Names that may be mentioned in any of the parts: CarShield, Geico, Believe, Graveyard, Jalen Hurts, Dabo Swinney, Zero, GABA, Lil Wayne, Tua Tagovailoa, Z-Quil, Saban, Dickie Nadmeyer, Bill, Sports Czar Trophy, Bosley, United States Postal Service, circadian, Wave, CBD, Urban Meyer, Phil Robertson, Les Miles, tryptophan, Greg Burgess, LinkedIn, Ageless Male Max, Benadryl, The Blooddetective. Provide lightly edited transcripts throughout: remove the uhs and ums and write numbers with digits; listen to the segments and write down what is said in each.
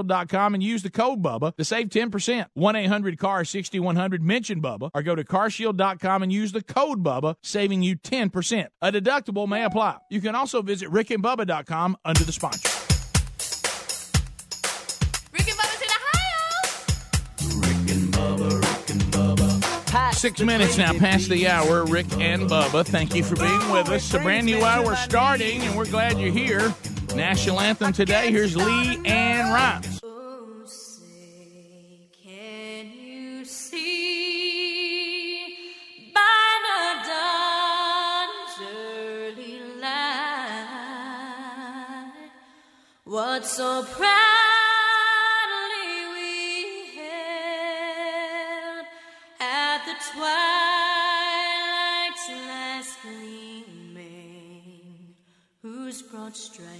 CarShield.com and use the code Bubba to save 10%. 1-800-CAR-6100. Mention Bubba or go to CarShield.com and use the code Bubba, saving you 10%. A deductible may apply. You can also visit RickandBubba.com under the sponsor. Rick and Bubba's in Ohio. Rick and Bubba, Rick and Bubba. 6 minutes now past the hour. Rick and Bubba, thank you for being with us. It's a brand new hour starting, and we're glad you're here. National anthem today. Here's Lee Ann Rimes. Oh, say, can you see by the dawn's early light what so proudly we hailed at the twilight's last gleaming, whose broad stripes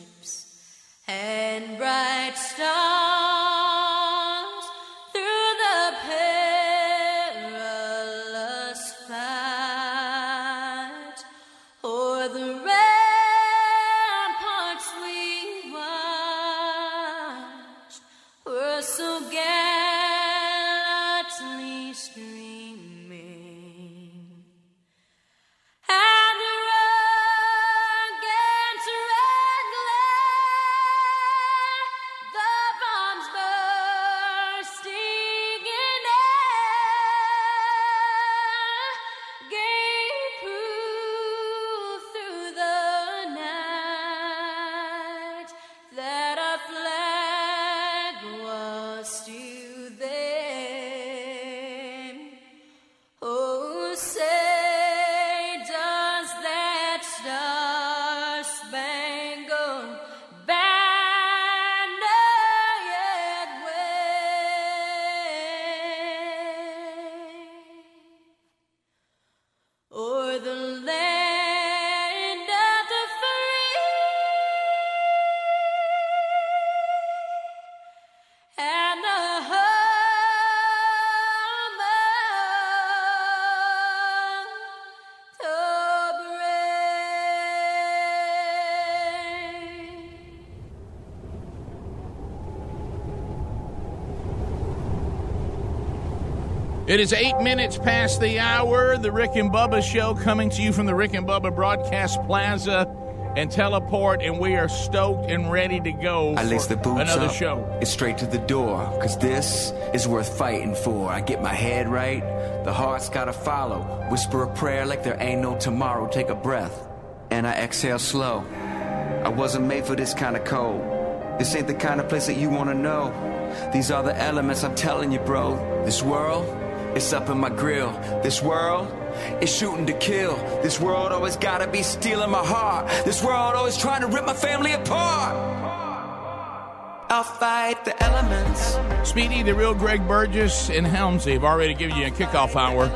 and bright stars through the perilous fight, o'er the ramparts we watched were so gallantly streaming. It is 8 minutes past the hour. The Rick and Bubba Show coming to you from the Rick and Bubba Broadcast Plaza and Teleport, and we are stoked and ready to go I lace the boots another up. Show. It's straight to the door, because this is worth fighting for. I get my head right. The heart's got to follow. Whisper a prayer like there ain't no tomorrow. Take a breath, and I exhale slow. I wasn't made for this kind of cold. This ain't the kind of place that you want to know. These are the elements, I'm telling you, bro. This world, it's up in my grill. This world is shooting to kill. This world always gotta be stealing my heart. This world always trying to rip my family apart. I'll fight the elements. Speedy, the real Greg Burgess, and Helmsy have already given you a kickoff hour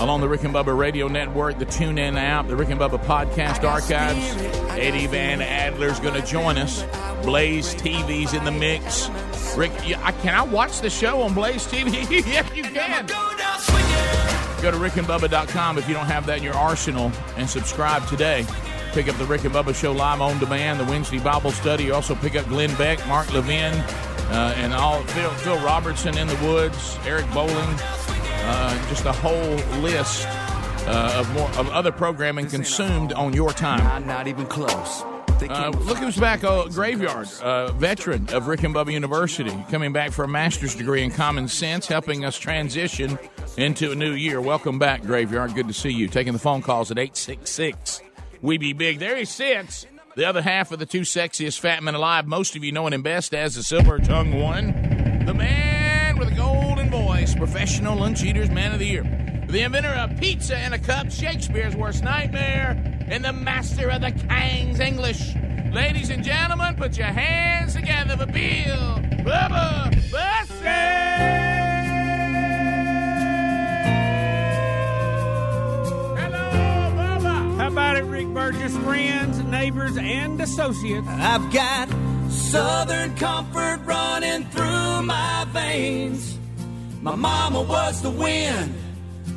along the Rick and Bubba Radio Network, the TuneIn app, the Rick and Bubba Podcast Archives. Eddie Van Adler's going to join us. Blaze TV's in the mix. Rick, can I watch the show on Blaze TV? Yeah, you can. Go to rickandbubba.com if you don't have that in your arsenal and subscribe today. Pick up the Rick and Bubba Show live on demand, the Wednesday Bible study. You also pick up Glenn Beck, Mark Levin, and all Phil Robertson in the Woods, Eric Bowling, just a whole list of other programming consumed on your time. I'm not even close. Look who's back, Graveyard, veteran of Rick and Bubba University, coming back for a master's degree in common sense, helping us transition into a new year. Welcome back, Graveyard. Good to see you. Taking the phone calls at 866. We be big. There he sits, the other half of the two sexiest fat men alive. Most of you knowing him best as the silver-tongued one, the man with a golden voice, professional lunch eaters, man of the year, the inventor of pizza and a cup, Shakespeare's worst nightmare, and the master of the King's English. Ladies and gentlemen, put your hands together for Bill Bubba Bussey! Hello, Bubba! How about it, Rick Burgess? Friends, neighbors, and associates. I've got Southern comfort running through my veins. My mama was the wind,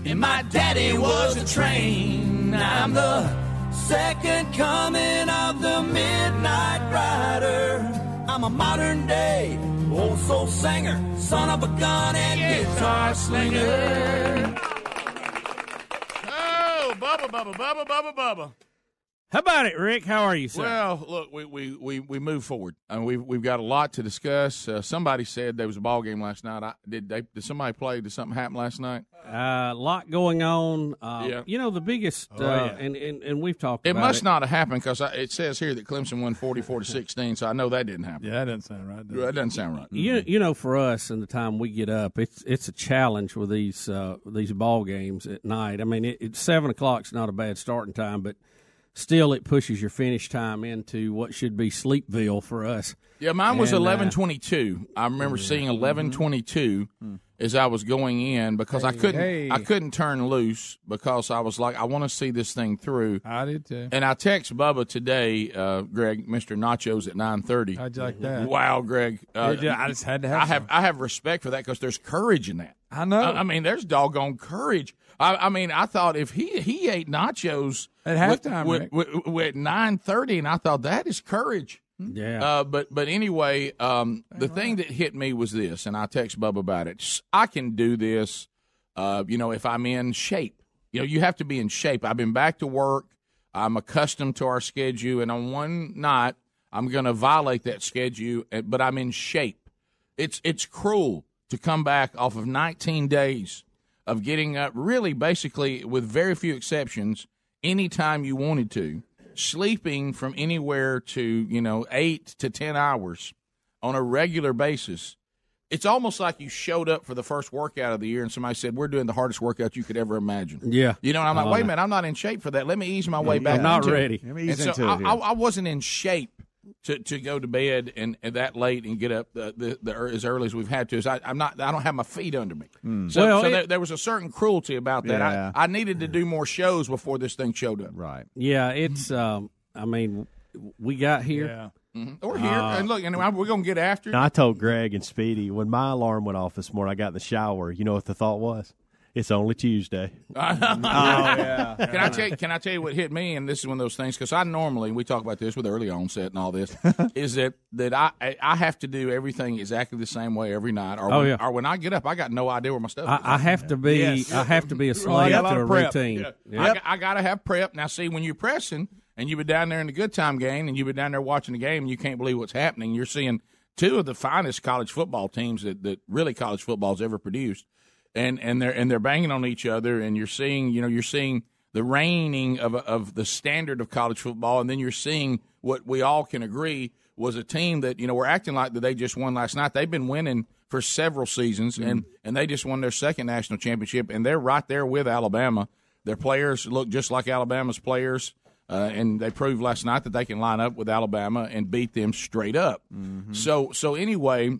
and my daddy was the train. I'm the second coming of the Midnight Rider. I'm a modern day Old soul singer, son of a gun and guitar slinger. Oh, Bubba. How about it, Rick? How are you, sir? Well, look, we move forward. I mean, we've got a lot to discuss. Somebody said there was a ball game last night. Did somebody play? Did something happen last night? A lot going on. Yeah. You know, the biggest, and we've talked about it. It must not have happened because it says here that Clemson won 44-16, so I know that didn't happen. Yeah, that doesn't sound right. That doesn't sound right. You know, for us and the time we get up, it's a challenge with these ball games at night. I mean, it's 7 o'clock's not a bad starting time, but still, it pushes your finish time into what should be Sleepville for us. Yeah, mine was 11:22. I remember seeing 11:22 as I was going in because I couldn't turn loose because I was like, I want to see this thing through. I did too. And I text Bubba today, Greg, Mr. Nachos at 9:30. How'd you like that? Wow, Greg. I just had to have. I have respect for that because there's courage in that. I know. I mean, there's doggone courage. I mean, I thought if he ate nachos at halftime at 9:30, and I thought that is courage. Yeah. But anyway, the thing that hit me was this, and I text Bubba about it. I can do this, you know, if I'm in shape. You know, you have to be in shape. I've been back to work. I'm accustomed to our schedule, and on one night I'm going to violate that schedule, but I'm in shape. It's cruel to come back off of 19 days of getting up really basically with very few exceptions any time you wanted to, sleeping from anywhere to, you know, 8 to 10 hours on a regular basis. It's almost like you showed up for the first workout of the year and somebody said, we're doing the hardest workout you could ever imagine. Yeah. You know, and I'm like, wait a minute, I'm not in shape for that. Let me ease my way back. I'm not ready. Let me ease into it. I wasn't in shape to go to bed and that late and get up as early as we've had to. I don't have my feet under me. So there was a certain cruelty about that. Yeah. I needed to do more shows before this thing showed up. Right. Yeah, it's I mean, we got here. Yeah. Mm-hmm. We're here, and look, anyway, we're going to get after it. I told Greg and Speedy, when my alarm went off this morning, I got in the shower. You know what the thought was? It's only Tuesday. Yeah. Can I tell you what hit me? And this is one of those things because I normally, we talk about this with early onset and all this, is that I have to do everything exactly the same way every night. Or when I get up, I got no idea where my stuff is. I have to be a slave to a routine. Yeah. Yep. I got to have prep. Now, see, when you're pressing and you've been down there in the good time game and you've been down there watching the game and you can't believe what's happening, you're seeing two of the finest college football teams that really college football's ever produced. And they're banging on each other, and you're seeing the reigning of the standard of college football, and then you're seeing what we all can agree was a team that, you know, we're acting like that they just won last night. They've been winning for several seasons, and they just won their second national championship, and they're right there with Alabama. Their players look just like Alabama's players, and they proved last night that they can line up with Alabama and beat them straight up. Mm-hmm. So anyway,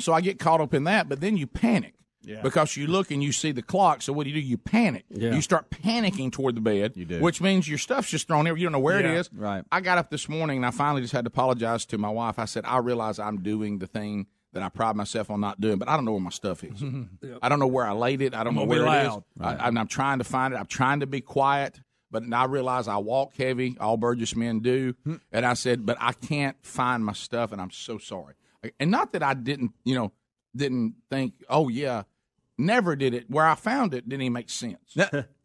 so I get caught up in that, but then you panic. Yeah. Because you look and you see the clock, so what do? You panic. Yeah. You start panicking toward the bed, you do. Which means your stuff's just thrown everywhere. You don't know where it is. Right. I got up this morning, and I finally just had to apologize to my wife. I said, I realize I'm doing the thing that I pride myself on not doing, but I don't know where my stuff is. Yep. I don't know where I laid it. I don't know where it is. Right. I'm trying to find it. I'm trying to be quiet, but I realize I walk heavy. All Burgess men do. And I said, but I can't find my stuff, and I'm so sorry. And not that I didn't think, never did it. Where I found it didn't even make sense.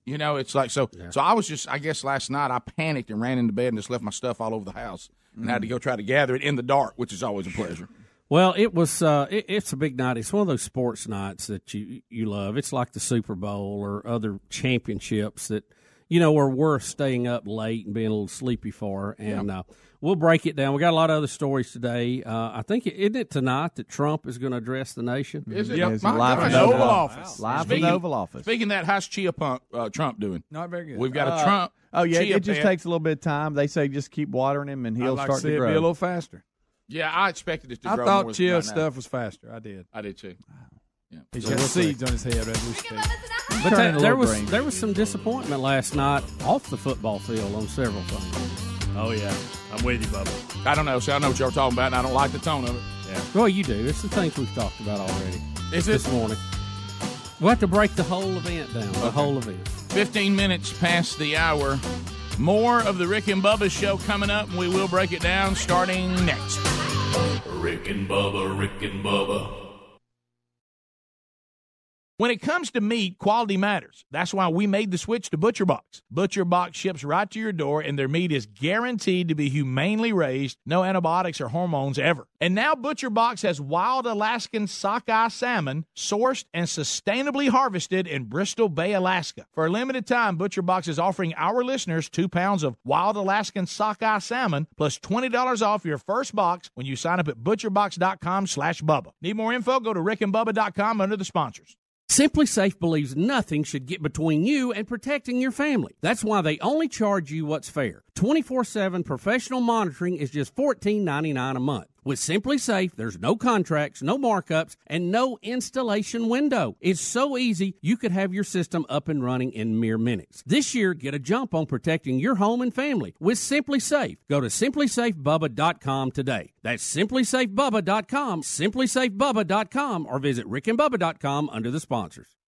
You know, it's like so. Yeah. So I was just, I guess last night I panicked and ran into bed and just left my stuff all over the house and had to go try to gather it in the dark, which is always a pleasure. Well, it was. It's a big night. It's one of those sports nights that you love. It's like the Super Bowl or other championships that you know are worth staying up late and being a little sleepy for. And we'll break it down. We got a lot of other stories today. I think, isn't it tonight that Trump is going to address the nation? Is it? Yep. Live from the Oval Office. Wow. Live from the Oval Office. Speaking of that, how's Chia Pump Trump doing? Not very good. We've got a Trump. Oh, yeah, Chia it just pet. Takes a little bit of time. They say just keep watering him, and he'll start to grow. I'd like to see it be a little faster. Yeah, I expected it to grow more. I thought Chia's stuff was faster. I did, too. Wow. Yeah. He's got seeds on his head. But there was some disappointment last night off the football field on several things. Oh, yeah. I'm with you, Bubba. I don't know. See, I know what y'all are talking about, and I don't like the tone of it. Yeah. Well, you do. It's the things we've talked about already. Is it? This morning. We'll have to break the whole event down. Okay. The whole event. 15 minutes past the hour. More of the Rick and Bubba show coming up, and we will break it down starting next. Rick and Bubba, Rick and Bubba. When it comes to meat, quality matters. That's why we made the switch to ButcherBox. ButcherBox ships right to your door, and their meat is guaranteed to be humanely raised, no antibiotics or hormones ever. And now ButcherBox has wild Alaskan sockeye salmon sourced and sustainably harvested in Bristol Bay, Alaska. For a limited time, ButcherBox is offering our listeners 2 pounds of wild Alaskan sockeye salmon plus $20 off your first box when you sign up at ButcherBox.com/Bubba. Need more info? Go to RickandBubba.com under the sponsors. SimpliSafe believes nothing should get between you and protecting your family. That's why they only charge you what's fair. 24/7 professional monitoring is just $14.99 a month. With SimpliSafe, there's no contracts, no markups, and no installation window. It's so easy, you could have your system up and running in mere minutes. This year, get a jump on protecting your home and family with SimpliSafe. Go to SimpliSafeBubba.com today. That's SimpliSafeBubba.com, SimpliSafeBubba.com, or visit RickandBubba.com under the sponsors.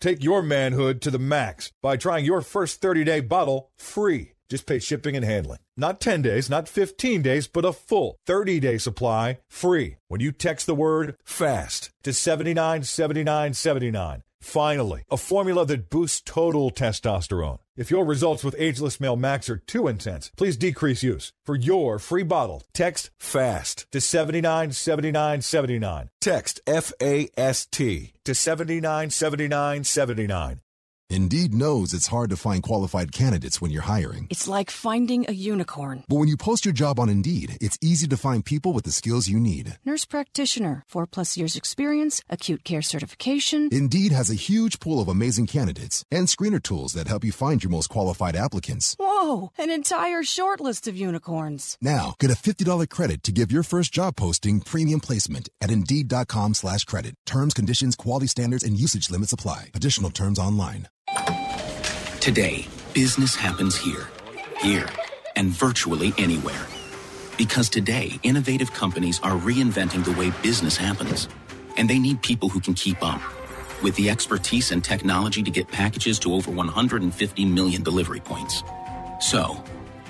Take your manhood to the max by trying your first 30-day bottle free. Just pay shipping and handling. Not 10 days, not 15 days, but a full 30-day supply free when you text the word FAST to 797979. Finally, a formula that boosts total testosterone. If your results with Ageless Male Max are too intense, please decrease use. For your free bottle, text FAST to 797979. Text FAST to 797979. Indeed knows it's hard to find qualified candidates when you're hiring. It's like finding a unicorn. But when you post your job on Indeed, it's easy to find people with the skills you need. Nurse practitioner, 4+ years experience, acute care certification. Indeed has a huge pool of amazing candidates and screener tools that help you find your most qualified applicants. Whoa, an entire short list of unicorns. Now, get a $50 credit to give your first job posting premium placement at Indeed.com/credit. Terms, conditions, quality standards, and usage limits apply. Additional terms online. Today, business happens here, and virtually anywhere. Because today, innovative companies are reinventing the way business happens, and they need people who can keep up. With the expertise and technology to get packages to over 150 million delivery points. So,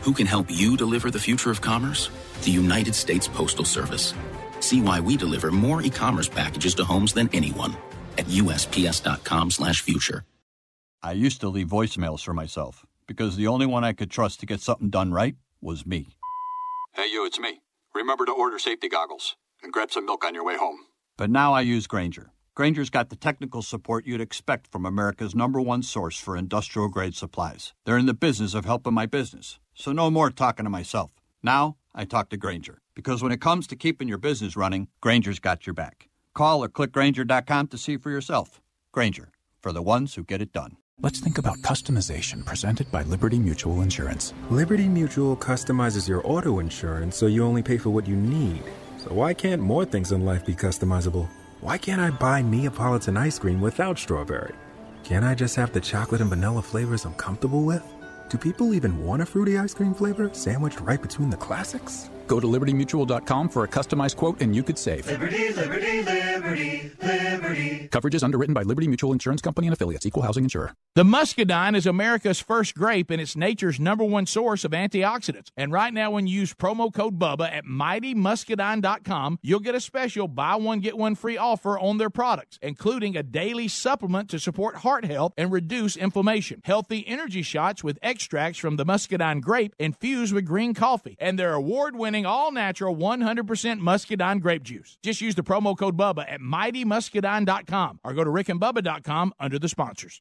who can help you deliver the future of commerce? The United States Postal Service. See why we deliver more e-commerce packages to homes than anyone at USPS.com/future. I used to leave voicemails for myself because the only one I could trust to get something done right was me. Hey, you, it's me. Remember to order safety goggles and grab some milk on your way home. But now I use Granger. Granger's got the technical support you'd expect from America's #1 source for industrial-grade supplies. They're in the business of helping my business, so no more talking to myself. Now I talk to Granger, because when it comes to keeping your business running, Granger's got your back. Call or click Granger.com to see for yourself. Granger, for the ones who get it done. Let's think about customization presented by Liberty Mutual Insurance. Liberty Mutual customizes your auto insurance so you only pay for what you need. So why can't more things in life be customizable? Why can't I buy Neapolitan ice cream without strawberry? Can't I just have the chocolate and vanilla flavors I'm comfortable with? Do people even want a fruity ice cream flavor sandwiched right between the classics? Go to LibertyMutual.com for a customized quote and you could save. Liberty, liberty, liberty, liberty. Coverage is underwritten by Liberty Mutual Insurance Company and affiliates. Equal housing insurer. The muscadine is America's first grape and it's nature's #1 source of antioxidants. And right now when you use promo code BUBBA at MightyMuscadine.com, you'll get a special buy one, get one free offer on their products, including a daily supplement to support heart health and reduce inflammation. Healthy energy shots with extracts from the muscadine grape infused with green coffee. And their award-winning all-natural 100% muscadine grape juice. Just use the promo code BUBBA at MightyMuscadine.com or go to RickandBubba.com under the sponsors.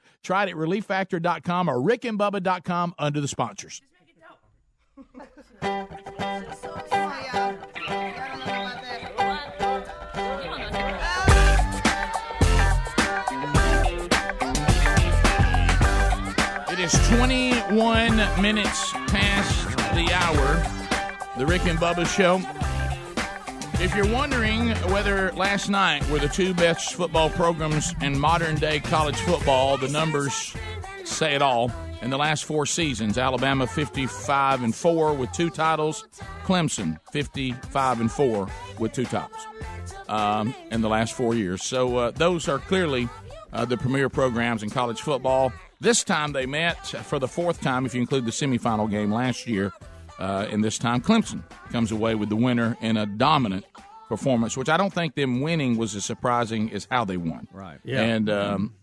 Try it at relieffactor.com or rickandbubba.com under the sponsors. Just make it dope. It's 21 minutes past the hour, the Rick and Bubba Show. If you're wondering whether last night were the two best football programs in modern-day college football, the numbers say it all. In the last four seasons, Alabama 55-4 with two titles, Clemson 55-4 with two titles in the last 4 years. So those are clearly the premier programs in college football. This time they met for the fourth time, if you include the semifinal game last year, and this time Clemson comes away with the winner in a dominant performance, which I don't think them winning was as surprising as how they won. Right. Yeah.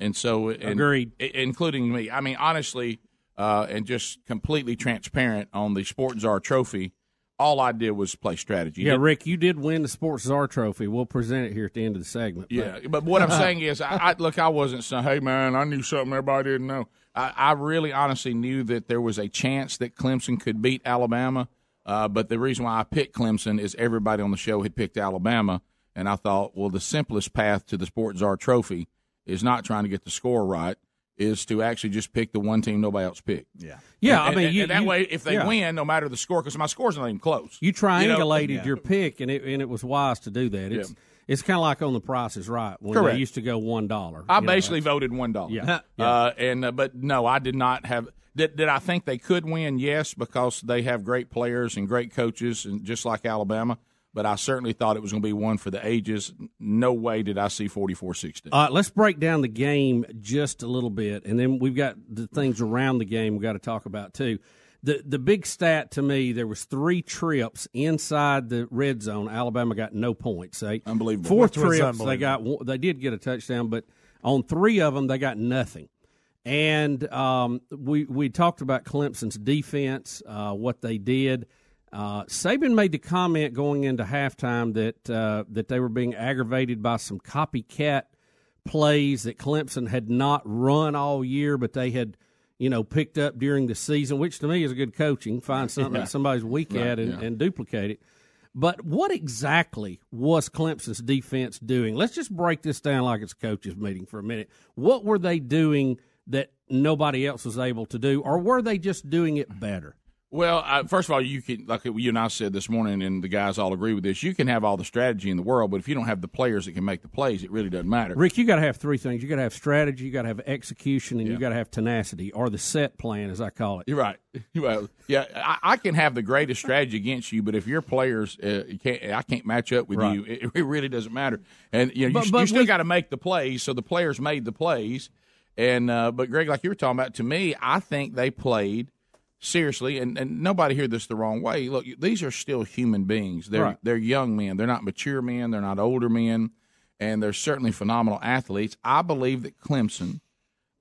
And so agreed, including me. I mean, honestly, and just completely transparent on the Sports Czar Trophy, all I did was play strategy. Yeah, Rick, you did win the Sports Czar Trophy. We'll present it here at the end of the segment. But. Yeah, but what I'm saying is, I wasn't saying, hey, man, I knew something everybody didn't know. I really honestly knew that there was a chance that Clemson could beat Alabama, but the reason why I picked Clemson is everybody on the show had picked Alabama, and I thought, well, the simplest path to the Sports Czar Trophy is not trying to get the score right, is to actually just pick the one team nobody else picked. Yeah. Yeah, and, I mean, way, if they win, no matter the score, because my score's not even close. You triangulated your pick, and it was wise to do that. It's kind of like on The Price is Right when they used to go $1. I basically voted $1. Yeah. But no, I did not have. Did I think they could win? Yes, because they have great players and great coaches, and just like Alabama. But I certainly thought it was going to be one for the ages. No way did I see 44-16. Let's break down the game just a little bit, and then we've got the things around the game we've got to talk about too. The big stat to me, there was 3 trips inside the red zone. Alabama got no points. Unbelievable. 4 trips, they did get a touchdown, but on 3 of them, they got nothing. And we talked about Clemson's defense, what they did. Saban made the comment going into halftime that they were being aggravated by some copycat plays that Clemson had not run all year, but they had, picked up during the season, which to me is good coaching. Find something that somebody's weak at and duplicate it. But what exactly was Clemson's defense doing? Let's just break this down like it's a coaches meeting for a minute. What were they doing that nobody else was able to do, or were they just doing it better? Well, first of all, you can, like you and I said this morning, and the guys all agree with this, you can have all the strategy in the world, but if you don't have the players that can make the plays, it really doesn't matter. Rick, you got to have 3 things. You got to have strategy, you got to have execution, and you got to have tenacity, or the set plan, as I call it. You're right. Well, yeah, I can have the greatest strategy against you, but if your players, I can't match up with you, it really doesn't matter. And you still got to make the plays, so the players made the plays. And but, Greg, like you were talking about, to me, I think they played – seriously, and nobody hear this the wrong way. Look, these are still human beings. They're young men. They're not mature men. They're not older men, and they're certainly phenomenal athletes. I believe that Clemson,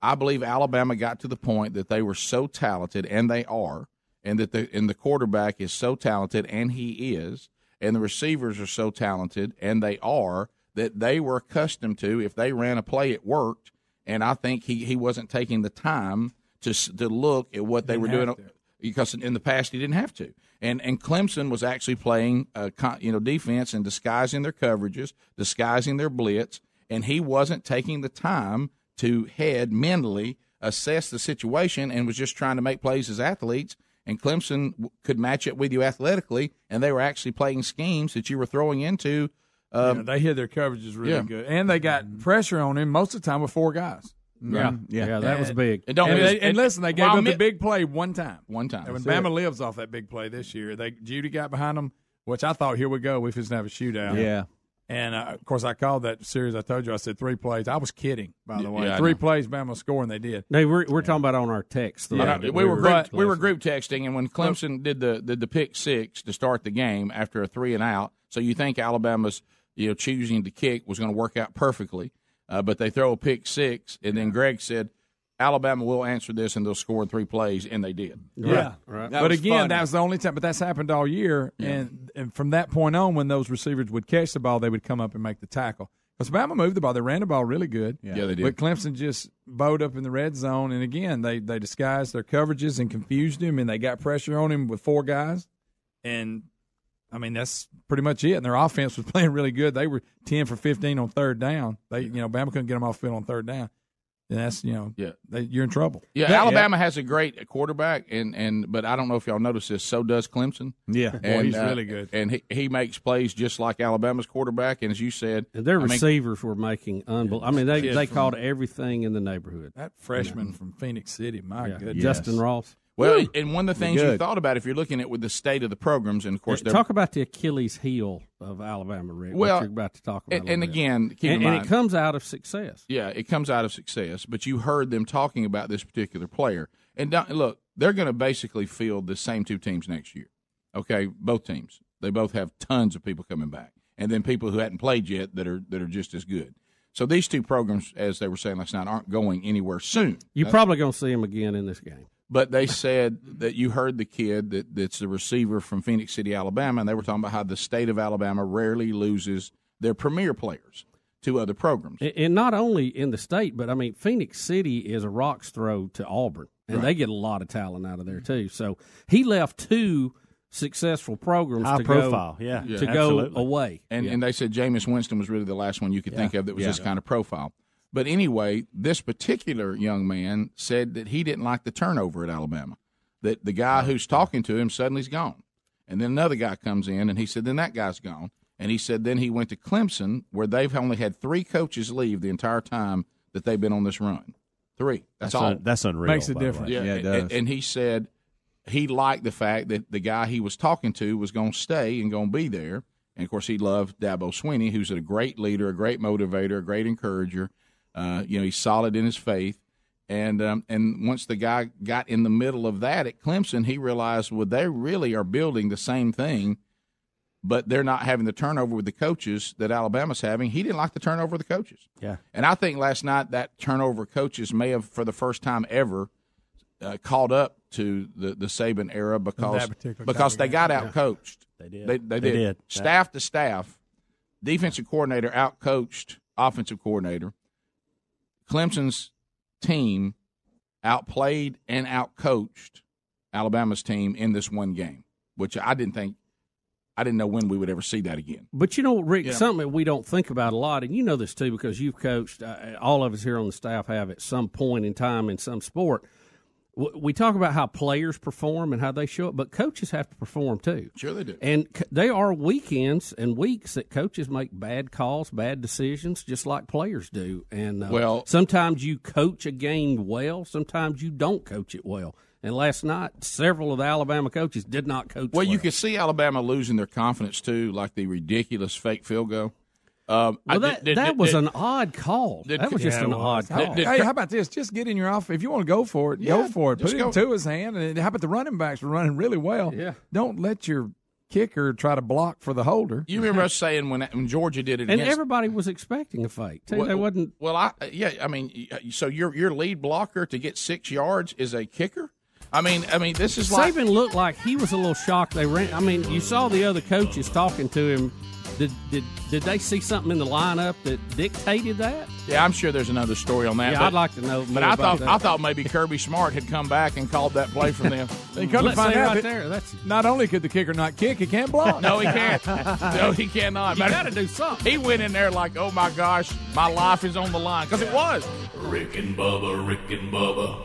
Alabama got to the point that they were so talented, and they are, and that the quarterback is so talented, and he is, and the receivers are so talented, and they are, that they were accustomed to, if they ran a play, it worked, and I think he wasn't taking the time to look at what they were doing, because in the past he didn't have to. And Clemson was actually playing defense and disguising their coverages, disguising their blitz, and he wasn't taking the time to mentally assess the situation and was just trying to make plays as athletes. And Clemson could match it with you athletically, and they were actually playing schemes that you were throwing into. They hit their coverages really good, and they got pressure on him most of the time with 4 guys. Yeah, that was big. They gave up the big play one time. And when Bama lives off that big play this year, Judy got behind them, which I thought, here we go, we just have a shootout. Yeah. And, of course, I called that series. I told you, I said 3 plays. I was kidding, by the way. Yeah, 3 plays, Bama scored, and they did. We're talking about on our text. We were group texting, and when Clemson did the pick 6 to start the game after a 3 and out, so you think Alabama's choosing to kick was going to work out perfectly. But they throw a pick 6, and then Greg said, Alabama will answer this, and they'll score in 3 plays, and they did. Yeah. Right. But again, that was the only time. But that's happened all year. Yeah. And from that point on, when those receivers would catch the ball, they would come up and make the tackle. Because Alabama moved the ball. They ran the ball really good. Yeah, they did. But Clemson just bowed up in the red zone. And, again, they disguised their coverages and confused him, and they got pressure on him with four guys. And, I mean, that's pretty much it. And their offense was playing really good. They were 10 for 15 on third down. They, you know, Bama couldn't get them off field on third down. And that's, you know, you're in trouble. Yeah, Alabama has a great quarterback, and but I don't know if y'all noticed this. So does Clemson. Yeah, and, boy, he's really good, and he makes plays just like Alabama's quarterback. And as you said, and their receivers were making unbelievable. I mean, they caught everything in the neighborhood. That freshman from Phoenix City, my goodness, Justin Ross. Well, and one of the things you thought about, if you're looking at with the state of the programs, and of course, talk about the Achilles heel of Alabama, Rick. Well, what you're about to talk about, and again, keep in mind, it comes out of success. Yeah, it comes out of success. But you heard them talking about this particular player, and look, they're going to basically field the same two teams next year. Okay, both teams. They both have tons of people coming back, and then people who hadn't played yet that are just as good. So these two programs, as they were saying last night, aren't going anywhere soon. You're probably going to see them again in this game. But they said that you heard the kid that's the receiver from Phoenix City, Alabama, and they were talking about how the state of Alabama rarely loses their premier players to other programs. And not only in the state, but, I mean, Phoenix City is a rock's throw to Auburn, and they get a lot of talent out of there too. So he left two successful programs to go away. And they said Jameis Winston was really the last one you could think of that was this kind of profile. But anyway, this particular young man said that he didn't like the turnover at Alabama, that the guy who's talking to him suddenly's gone. And then another guy comes in, and he said, then that guy's gone. And he said then he went to Clemson, where they've only had three coaches leave the entire time that they've been on this run. Three. That's unreal. Makes a difference. Yeah, it does. And he said he liked the fact that the guy he was talking to was going to stay and going to be there. And, of course, he loved Dabo Swinney, who's a great leader, a great motivator, a great encourager. You know, he's solid in his faith, and once the guy got in the middle of that at Clemson, he realized, well, they really are building the same thing, but they're not having the turnover with the coaches that Alabama's having. He didn't like the turnover of the coaches. Yeah. And I think last night that turnover coaches may have, for the first time ever, caught up to the Saban era because they got out-coached. They did. They did. Staff to staff, defensive coordinator out-coached offensive coordinator. Clemson's team outplayed and outcoached Alabama's team in this one game, which I didn't know when we would ever see that again. But, you know, Rick, something that we don't think about a lot, and you know this too because you've coached, all of us here on the staff have at some point in time in some sport. We talk about how players perform and how they show up, but coaches have to perform too. Sure they do. And there are weekends and weeks that coaches make bad calls, bad decisions, just like players do. And sometimes you coach a game well, sometimes you don't coach it well. And last night, several of the Alabama coaches did not coach well. Well, you could see Alabama losing their confidence too, like the ridiculous fake field goal. That was an odd call. That was just an odd call. Hey, how about this? Just get in your offense. If you want to go for it, go for it. Put it into his hand. And how about the running backs were running really well? Yeah. Don't let your kicker try to block for the holder. You remember us saying when Georgia did it, and everybody was expecting a fake. They wasn't. So your lead blocker to get 6 yards is a kicker. I mean, this is like Saban looked like he was a little shocked. They ran. I mean, you saw the other coaches talking to him. Did they see something in the lineup that dictated that? Yeah, I'm sure there's another story on that. Yeah, I'd like to know. I thought maybe Kirby Smart had come back and called that play from them. Not only could the kicker not kick, he can't block. No, he can't. No, he cannot. You got to do something. He went in there like, oh my gosh, my life is on the line, because it was. Rick and Bubba, Rick and Bubba.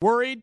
Worried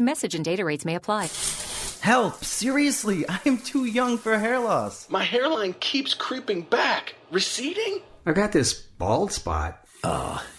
Message and data rates may apply. Help! Seriously, I'm too young for hair loss. My hairline keeps creeping back. Receding? I got this bald spot.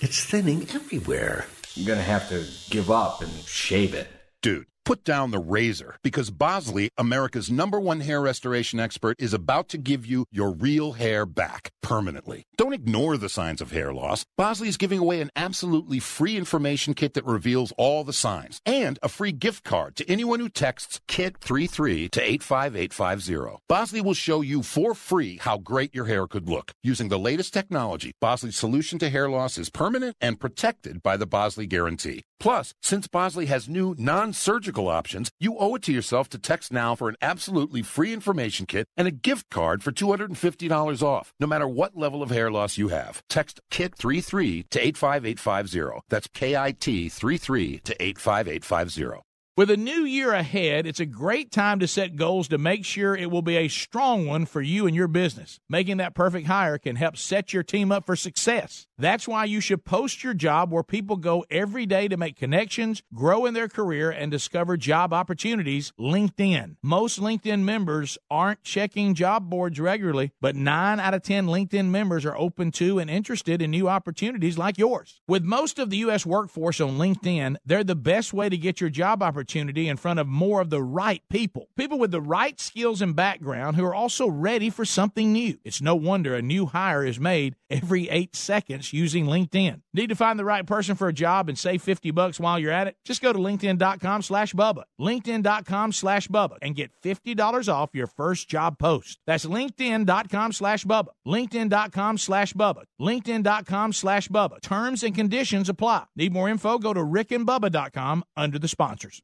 It's thinning everywhere. I'm gonna have to give up and shave it. Dude, put down the razor, because Bosley, America's #1 hair restoration expert, is about to give you your real hair back permanently. Don't ignore the signs of hair loss. Bosley is giving away an absolutely free information kit that reveals all the signs, and a free gift card to anyone who texts KIT33 to 85850. Bosley will show you for free how great your hair could look. Using the latest technology, Bosley's solution to hair loss is permanent and protected by the Bosley Guarantee. Plus, since Bosley has new non-surgical options, you owe it to yourself to text now for an absolutely free information kit and a gift card for $250 off, no matter what level of hair loss you have. Text KIT33 to 85850. That's KIT33 to 85850. With a new year ahead, it's a great time to set goals to make sure it will be a strong one for you and your business. Making that perfect hire can help set your team up for success. That's why you should post your job where people go every day to make connections, grow in their career, and discover job opportunities, LinkedIn. Most LinkedIn members aren't checking job boards regularly, but 9 out of 10 LinkedIn members are open to and interested in new opportunities like yours. With most of the U.S. workforce on LinkedIn, they're the best way to get your job opportunity in front of more of the right people. People with the right skills and background who are also ready for something new. It's no wonder a new hire is made every 8 seconds using LinkedIn. Need to find the right person for a job and save $50 while you're at it? Just go to LinkedIn.com/Bubba. LinkedIn.com/Bubba and get $50 off your first job post. That's LinkedIn.com/Bubba. LinkedIn.com/Bubba. LinkedIn.com/Bubba. Terms and conditions apply. Need more info? Go to RickandBubba.com under the sponsors.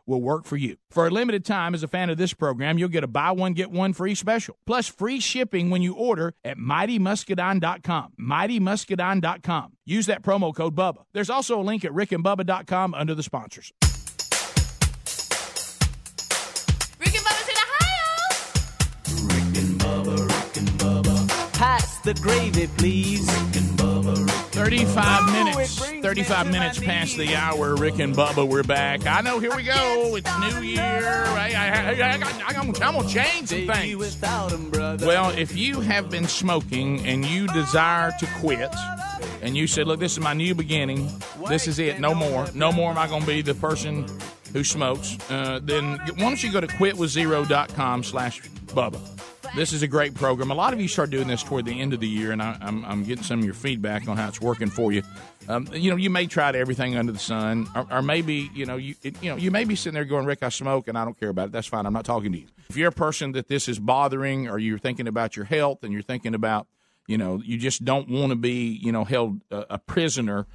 will work for you. For a limited time, as a fan of this program, you'll get a buy one, get one free special, plus free shipping when you order at MightyMuscadine.com. MightyMuscadine.com. Use that promo code Bubba. There's also a link at RickandBubba.com under the sponsors. Rick and Bubba's in Ohio! Rick and Bubba, Rick and Bubba. Pass. the gravy, please. 35 minutes past the hour. Rick and Bubba, we're back. I know, here we go. It's New Year. I'm going to change some things. Well, if you have been smoking and you desire to quit, and you said, look, this is my new beginning. This is it. No more. No more am I going to be the person who smokes. Then why don't you go to quitwithzero.com/Bubba. This is a great program. A lot of you start doing this toward the end of the year, and I'm getting some of your feedback on how it's working for you. You may try everything under the sun, or maybe you may be sitting there going, Rick, I smoke and I don't care about it. That's fine. I'm not talking to you. If you're a person that this is bothering, or you're thinking about your health, and you're thinking about you just don't want to be held a prisoner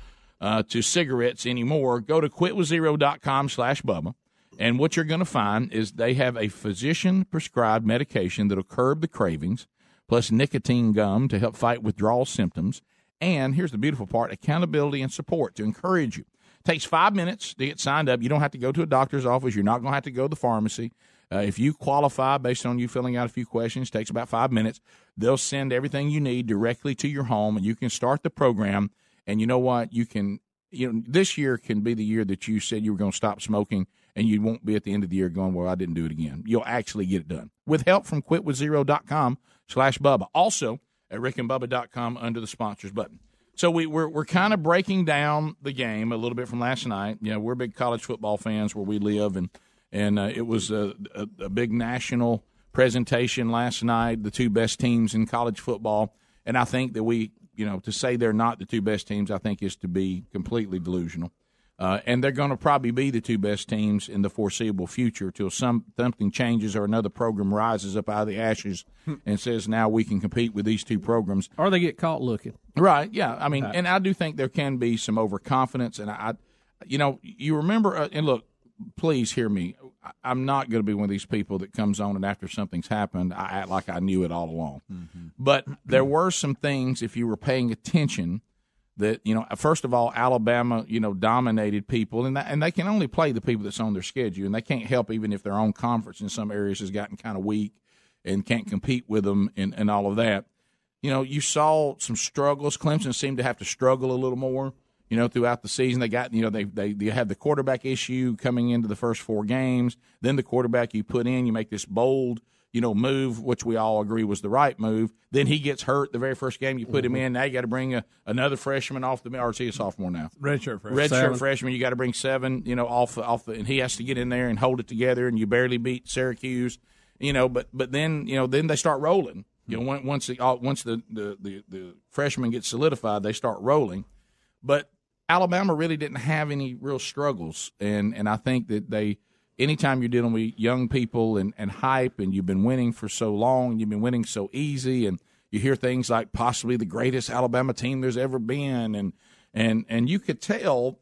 to cigarettes anymore, go to quitwithzero.com/Bubba. And what you're going to find is they have a physician-prescribed medication that will curb the cravings, plus nicotine gum to help fight withdrawal symptoms. And here's the beautiful part, accountability and support to encourage you. It takes 5 minutes to get signed up. You don't have to go to a doctor's office. You're not going to have to go to the pharmacy. If you qualify based on you filling out a few questions, it takes about 5 minutes. They'll send everything you need directly to your home, and you can start the program. And you know what? This year can be the year that you said you were going to stop smoking, and you won't be at the end of the year going, well, I didn't do it again. You'll actually get it done with help from quitwithzero.com/Bubba. Also at rickandbubba.com under the sponsors button. So we're kind of breaking down the game a little bit from last night. We're big college football fans where we live, and it was a big national presentation last night, the two best teams in college football. And I think that to say they're not the two best teams, I think is to be completely delusional. And they're going to probably be the two best teams in the foreseeable future till something changes or another program rises up out of the ashes and says, now we can compete with these two programs. Or they get caught looking. Right, yeah. I mean, and I do think there can be some overconfidence. And, you remember, and look, please hear me. I'm not going to be one of these people that comes on and after something's happened, I act like I knew it all along. Mm-hmm. But there were some things, if you were paying attention, that, first of all, Alabama, dominated people, and they can only play the people that's on their schedule, and they can't help even if their own conference in some areas has gotten kind of weak and can't compete with them and all of that. You saw some struggles. Clemson seemed to have to struggle a little more, throughout the season. They got, they had the quarterback issue coming into the first four games. Then the quarterback you put in, you make this bold move, which we all agree was the right move. Then he gets hurt the very first game you put him in. Now you got to bring another freshman off the bench. Or is he a sophomore now? Redshirt freshman. You got to bring seven, off the, and he has to get in there and hold it together. And you barely beat Syracuse, But then, then they start rolling. Once the freshman gets solidified, they start rolling. But Alabama really didn't have any real struggles, and I think that they. Anytime you're dealing with young people and hype, and you've been winning for so long, you've been winning so easy, and you hear things like possibly the greatest Alabama team there's ever been, and you could tell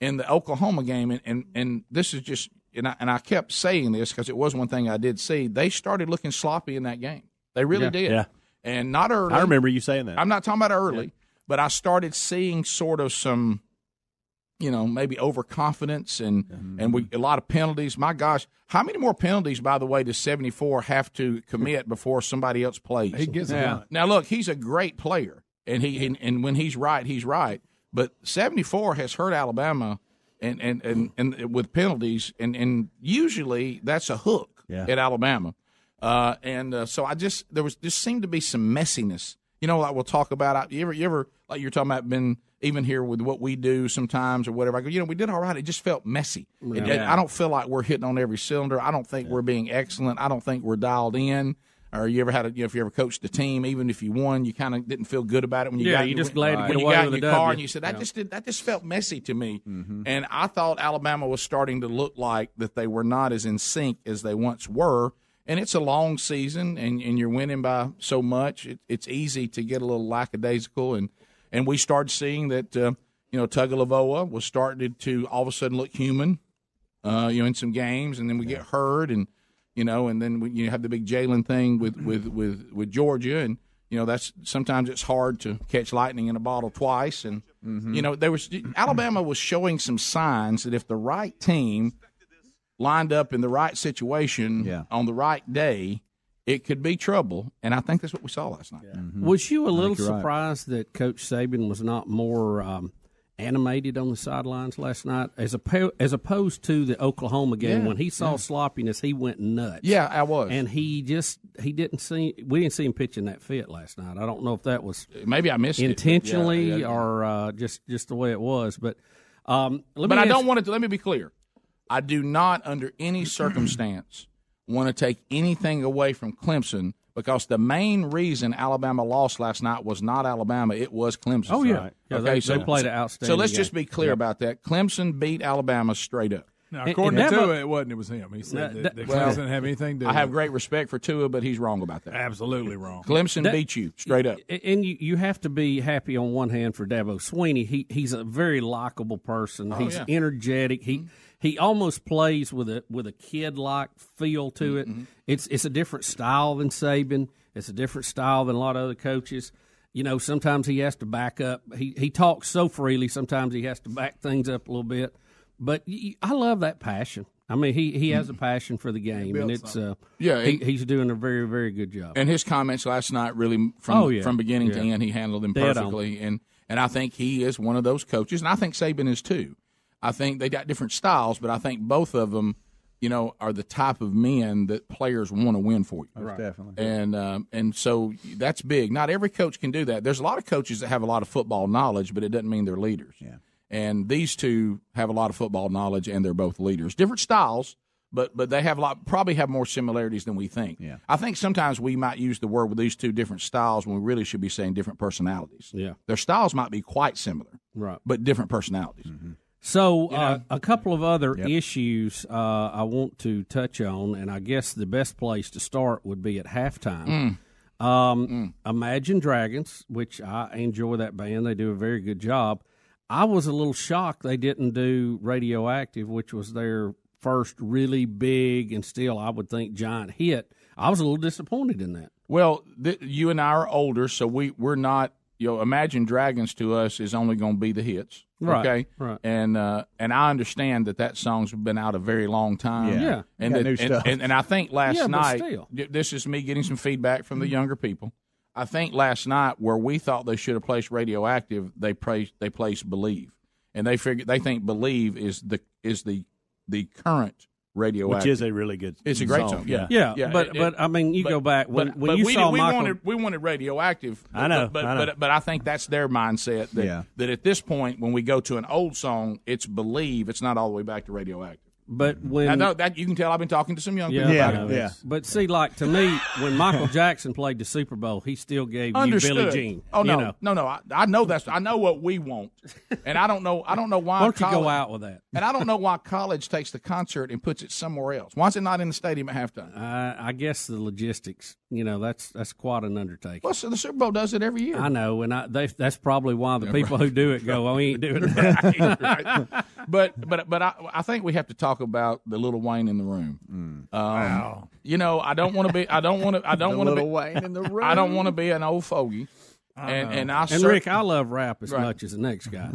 in the Oklahoma game, and this is just – and I kept saying this because it was one thing I did see. They started looking sloppy in that game. They really did. Yeah. And not early. I remember you saying that. I'm not talking about early, but I started seeing sort of some – maybe overconfidence and a lot of penalties. My gosh, how many more penalties, by the way, does 74 have to commit before somebody else plays? He gets it. Now, look, he's a great player, and he when he's right, he's right. But 74 has hurt Alabama and with penalties, and usually that's a hook at Alabama. So there seemed to be some messiness. Like we'll talk about. You ever like you're talking about been. Even here with what we do sometimes or whatever, I go, we did all right. It just felt messy. Yeah. I don't feel like we're hitting on every cylinder. I don't think we're being excellent. I don't think we're dialed in. Or you ever had if you ever coached a team, even if you won, you kind of didn't feel good about it when you got. Yeah, you just glad to get away with the W. When you got in your car and you said that just felt messy to me. Mm-hmm. And I thought Alabama was starting to look like that they were not as in sync as they once were. And it's a long season, and you're winning by so much. It's easy to get a little lackadaisical and. And we started seeing that, Tagovailoa was starting to all of a sudden look human, in some games. And then we get hurt and then you have the big Jalen thing with Georgia. And, that's sometimes it's hard to catch lightning in a bottle twice. And, Alabama was showing some signs that if the right team lined up in the right situation on the right day, it could be trouble, and I think that's what we saw last night. Yeah. Mm-hmm. Was you a little surprised that Coach Saban was not more animated on the sidelines last night as opposed to the Oklahoma game when he saw sloppiness, he went nuts. Yeah, I was. And we didn't see him pitching that fit last night. I don't know if that was maybe I missed intentionally it. Yeah. or just the way it was, let me be clear. I do not under any circumstance want to take anything away from Clemson, because the main reason Alabama lost last night was not Alabama, it was Clemson. Oh, yeah. Right. They played an outstanding game. So let's just be clear about that. Clemson beat Alabama straight up. Now, according to Tua, it wasn't. It was him. He said that Clemson didn't have anything to do. I have great respect for Tua, but he's wrong about that. Absolutely wrong. Clemson beat you straight up. And you have to be happy on one hand for Dabo Swinney. He's a very likable person. He's energetic. He almost plays with a kid-like feel to it. Mm-hmm. It's a different style than Saban. It's a different style than a lot of other coaches. You know, sometimes he has to back up. He talks so freely, sometimes he has to back things up a little bit. But I love that passion. I mean, he has a passion for the game, and it's he's doing a very, very good job. And his comments last night really from beginning to end, he handled them perfectly. And I think he is one of those coaches, and I think Saban is too. I think they got different styles, but I think both of them, you know, are the type of men that players want to win for you. Right. Definitely. And so that's big. Not every coach can do that. There's a lot of coaches that have a lot of football knowledge, but it doesn't mean they're leaders. Yeah. And these two have a lot of football knowledge, and they're both leaders. Different styles, but they have probably have more similarities than we think. Yeah. I think sometimes we might use the word with these two different styles when we really should be saying different personalities. Yeah. Their styles might be quite similar, right? But different personalities. Mm-hmm. So a couple of other issues I want to touch on, and I guess the best place to start would be at halftime. Imagine Dragons, which I enjoy that band. They do a very good job. I was a little shocked they didn't do Radioactive, which was their first really big and still, I would think, giant hit. I was a little disappointed in that. Well, you and I are older, so we're not – you know, Imagine Dragons to us is only going to be the hits. Right, okay, right. And I understand that song's been out a very long time. Yeah. And I think last night, this is me getting some feedback from the younger people. I think last night where we thought they should have placed Radioactive, they placed Believe, and they think Believe is the current Radioactive, which is a really good. It's a great song. Yeah. But I mean, go back when you saw Michael. We wanted Radioactive. I know. But I think that's their mindset. That at this point, when we go to an old song, it's Believe. It's not all the way back to Radioactive. But when I know that you can tell, I've been talking to some young people about it. Yeah. But see, like to me, when Michael Jackson played the Super Bowl, he still gave you Billie Jean. Oh no, no. I know that's. I know what we want, and I don't know why. Why don't you go out with that? And I don't know why college takes the concert and puts it somewhere else. Why is it not in the stadium at halftime? I guess the logistics. You know, that's quite an undertaking. Well, so the Super Bowl does it every year. I know, and that's probably why the people who do it go, "Oh, we ain't doing it." Right. But I think we have to talk about the Lil Wayne in the room. Wow. You know, I don't want to be Lil Wayne in the room. I don't want to be an old fogey. And Rick, I love rap as much as the next guy.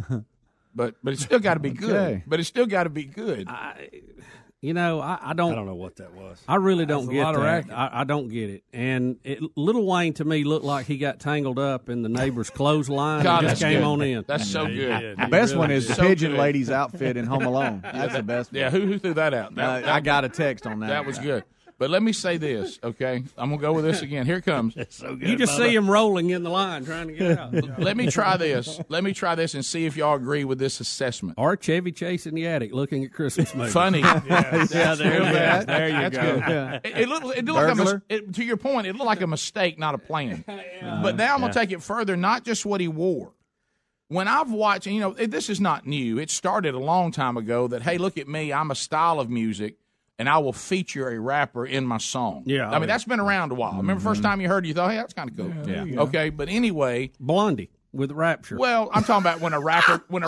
But it's still got to be good. Okay. But it's still got to be good. I don't know what that was. I really don't get that. I don't get it. And Lil Wayne to me looked like he got tangled up in the neighbor's clothesline and just came on in. That's so good. The best one is the pigeon lady's outfit in Home Alone. That's the best one. Yeah, who threw that out? I got a text on that. That was good. But let me say this, okay? I'm going to go with this again. Here it comes. That's so good. You just see him rolling in the line trying to get out. Let me try this and see if y'all agree with this assessment. Or Chevy Chase in the attic looking at Christmas movies. Funny. There you go. Yeah. It looked like, to your point, it looked like a mistake, not a plan. But now I'm going to take it further, not just what he wore. When I've watched, you know, this is not new. It started a long time ago that, hey, look at me, I'm a style of music. And I will feature a rapper in my song. Yeah, I mean, that's been around a while. Mm-hmm. Remember the first time you heard it, you thought, hey, that's kind of cool. Yeah. Okay, but anyway. Blondie with Rapture. Well, I'm talking about when a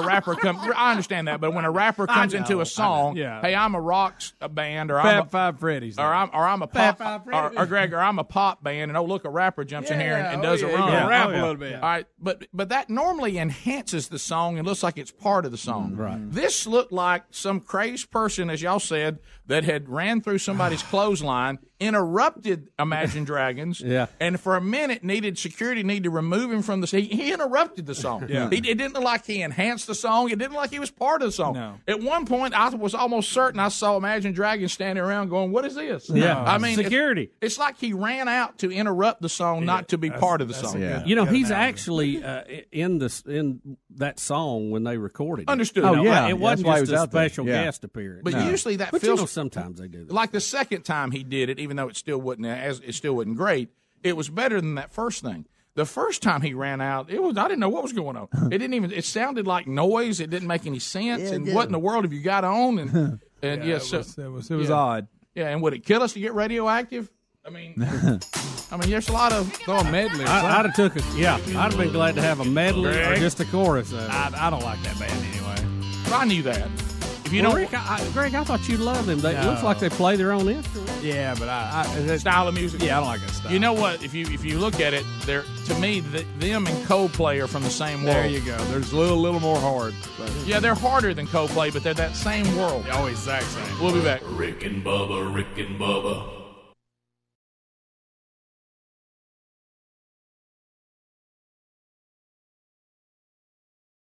rapper comes. I understand that, but when a rapper comes into a song, hey, I'm a rock band. Or Fab Five Freddy's. Or I'm a pop band, and oh, look, a rapper jumps in here and does a run. Yeah. Rap a little bit. All right, but that normally enhances the song and looks like it's part of the song. Right. This looked like some crazed person, as y'all said, that had ran through somebody's clothesline, interrupted Imagine Dragons, and for a minute needed security, needed to remove him from the stage. He interrupted the song. Yeah. It didn't look like he enhanced the song. It didn't look like he was part of the song. No. At one point, I was almost certain I saw Imagine Dragons standing around going, what is this? Yeah. I mean, security. It's like he ran out to interrupt the song, not to be part of the song. Yeah. You know, he's actually in that song when they recorded it. Understood. Oh, you know, yeah. It wasn't just a special guest appearance. But usually that feels, you know, sometimes they do that. Like the second time he did it, even though it still wasn't great, it was better than that first thing. The first time he ran out, I didn't know what was going on. It sounded like noise. It didn't make any sense. Yeah, and what in the world have you got on? It was odd. Yeah, and would it kill us to get radioactive? I mean, there's a lot of a medley. I'd have took it. Yeah, I'd have been glad to have a medley or just a chorus. I don't like that band anyway. I knew that. If you don't, Rick, Greg, I thought you loved them. It looks like they play their own instrument. Yeah, but that style of music. Yeah, I don't like that style. You know what? If you look at it, they're, to me, them and Coldplay are from the same world. There you go. There's a little more hard. But. Yeah, they're harder than Coldplay, but they're that same world. Oh, exact same. We'll be back. Rick and Bubba. Rick and Bubba.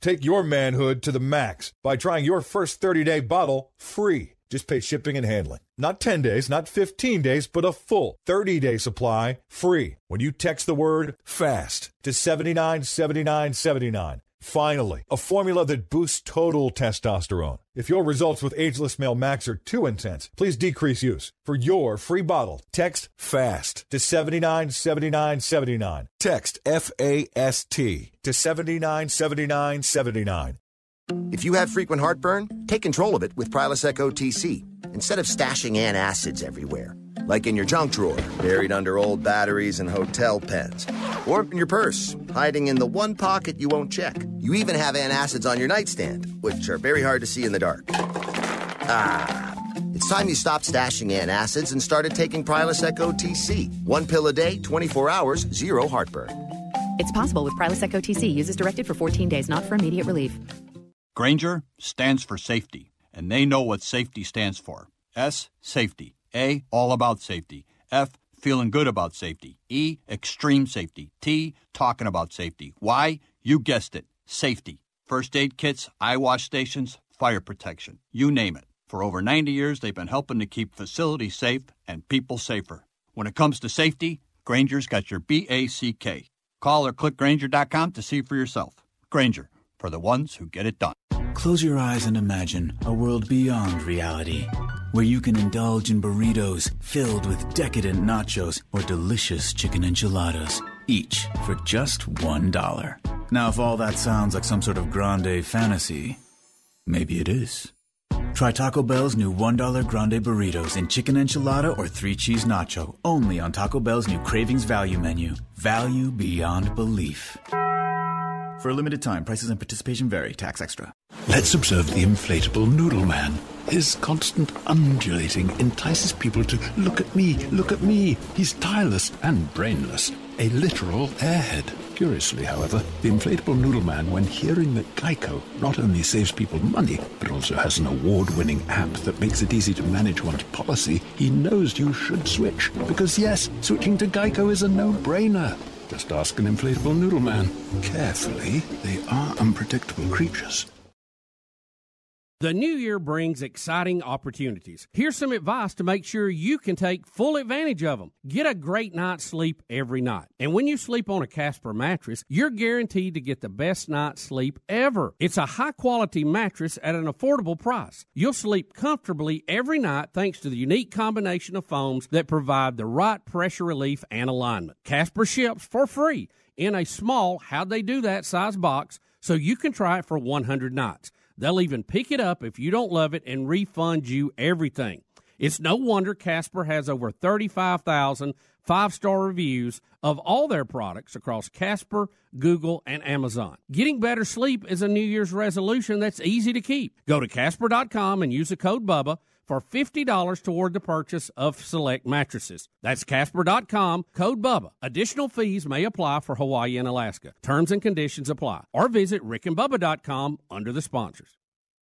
Take your manhood to the max by trying your first 30-day bottle free. Just pay shipping and handling. Not 10 days, not 15 days, but a full 30-day supply free. When you text the word FAST to 797979. Finally, a formula that boosts total testosterone. If your results with Ageless Male Max are too intense, please decrease use. For your free bottle, text FAST to 797979. Text FAST to 797979. If you have frequent heartburn, take control of it with Prilosec OTC instead of stashing antacids everywhere, like in your junk drawer, buried under old batteries and hotel pens, or in your purse, hiding in the one pocket you won't check. You even have antacids on your nightstand, which are very hard to see in the dark. It's time you stopped stashing antacids and started taking Prilosec OTC. One pill a day, 24 hours, zero heartburn. It's possible with Prilosec OTC. Use as directed for 14 days, not for immediate relief. Granger stands for safety, and they know what safety stands for. S, safety. A, all about safety. F, feeling good about safety. E, extreme safety. T, talking about safety. Y, you guessed it, safety. First aid kits, eye wash stations, fire protection, you name it. For over 90 years, they've been helping to keep facilities safe and people safer. When it comes to safety, Granger's got your BACK. Call or click Granger.com to see for yourself. Granger, for the ones who get it done. Close your eyes and imagine a world beyond reality, where you can indulge in burritos filled with decadent nachos or delicious chicken enchiladas, each for just $1. Now, if all that sounds like some sort of grande fantasy, maybe it is. Try Taco Bell's new $1 grande burritos and chicken enchilada or three-cheese nacho, only on Taco Bell's new Cravings Value menu. Value beyond belief. For a limited time, prices and participation vary. Tax extra. Let's observe the inflatable noodle man. His constant undulating entices people to look at me, look at me. He's tireless and brainless, a literal airhead. Curiously, however, the inflatable noodle man, when hearing that Geico not only saves people money, but also has an award-winning app that makes it easy to manage one's policy, he knows you should switch. Because yes, switching to Geico is a no-brainer. Just ask an inflatable noodle man. Carefully, they are unpredictable creatures. The new year brings exciting opportunities. Here's some advice to make sure you can take full advantage of them. Get a great night's sleep every night. And when you sleep on a Casper mattress, you're guaranteed to get the best night's sleep ever. It's a high-quality mattress at an affordable price. You'll sleep comfortably every night thanks to the unique combination of foams that provide the right pressure relief and alignment. Casper ships for free in a small, how'd they do that, size box, so you can try it for 100 nights. They'll even pick it up if you don't love it and refund you everything. It's no wonder Casper has over 35,000 five-star reviews of all their products across Casper, Google, and Amazon. Getting better sleep is a New Year's resolution that's easy to keep. Go to Casper.com and use the code Bubba for $50 toward the purchase of select mattresses. That's Casper.com, code Bubba. Additional fees may apply for Hawaii and Alaska. Terms and conditions apply. Or visit rickandbubba.com under the sponsors.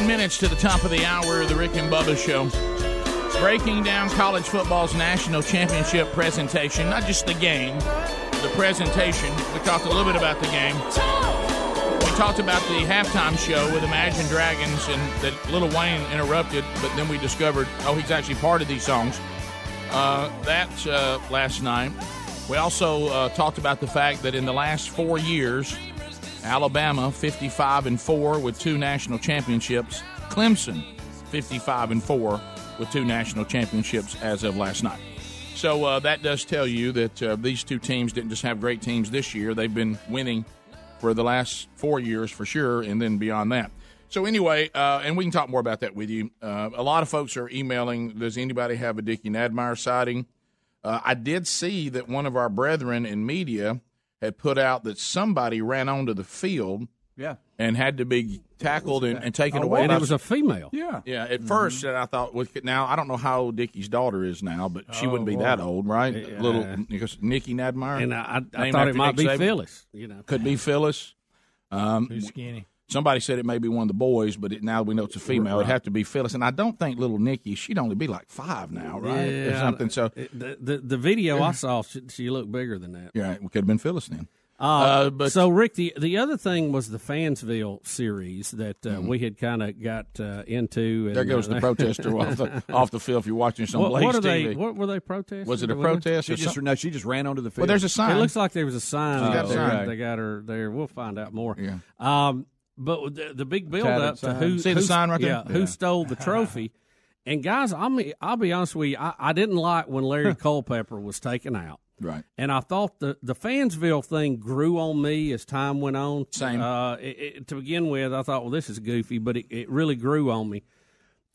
Minutes to the top of the hour of the Rick and Bubba Show. Breaking down college football's national championship presentation, not just the game, the presentation. We talked a little bit about the game. We talked about the halftime show with Imagine Dragons and that Lil Wayne interrupted, but then we discovered, oh, he's actually part of these songs. That's last night. We also talked about the fact that in the last 4 years, Alabama 55-4 with two national championships. Clemson 55-4 with two national championships as of last night. So that does tell you that these two teams didn't just have great teams this year. They've been winning for the last 4 years for sure, and then beyond that. So anyway, and we can talk more about that with you. A lot of folks are emailing, does anybody have a Dickie Nadmeyer sighting? I did see that one of our brethren in media had put out that somebody ran onto the field, yeah, and had to be tackled and taken away. And it was a female. Yeah. Yeah, at first, and I thought, now I don't know how old Dickie's daughter is now, but she wouldn't be that old, right? Yeah. Nikki Nadmeyer. And I thought it might be Saban. Phyllis. You know. Could be Phyllis. Too skinny. Somebody said it may be one of the boys, but now we know it's a female. Right. It'd have to be Phyllis. And I don't think little Nikki, she'd only be like 5 now, right? Yeah, or something. So the video I saw, she looked bigger than that. Yeah, it could have been Phyllis then. So, Rick, the other thing was the Fansville series that we had kind of got into. And, there goes the protester off the field if you're watching some Blaze TV. What were they protesting? Was it a protest? She just ran onto the field. Well, there's a sign. It looks like there was a sign. They got her there. We'll find out more. Yeah. But the big build-up to who stole the trophy. And, guys, I'll be honest with you, I didn't like when Larry Culpepper was taken out. Right. And I thought the Fansville thing grew on me as time went on. Same. To begin with, I thought, well, this is goofy, but it really grew on me.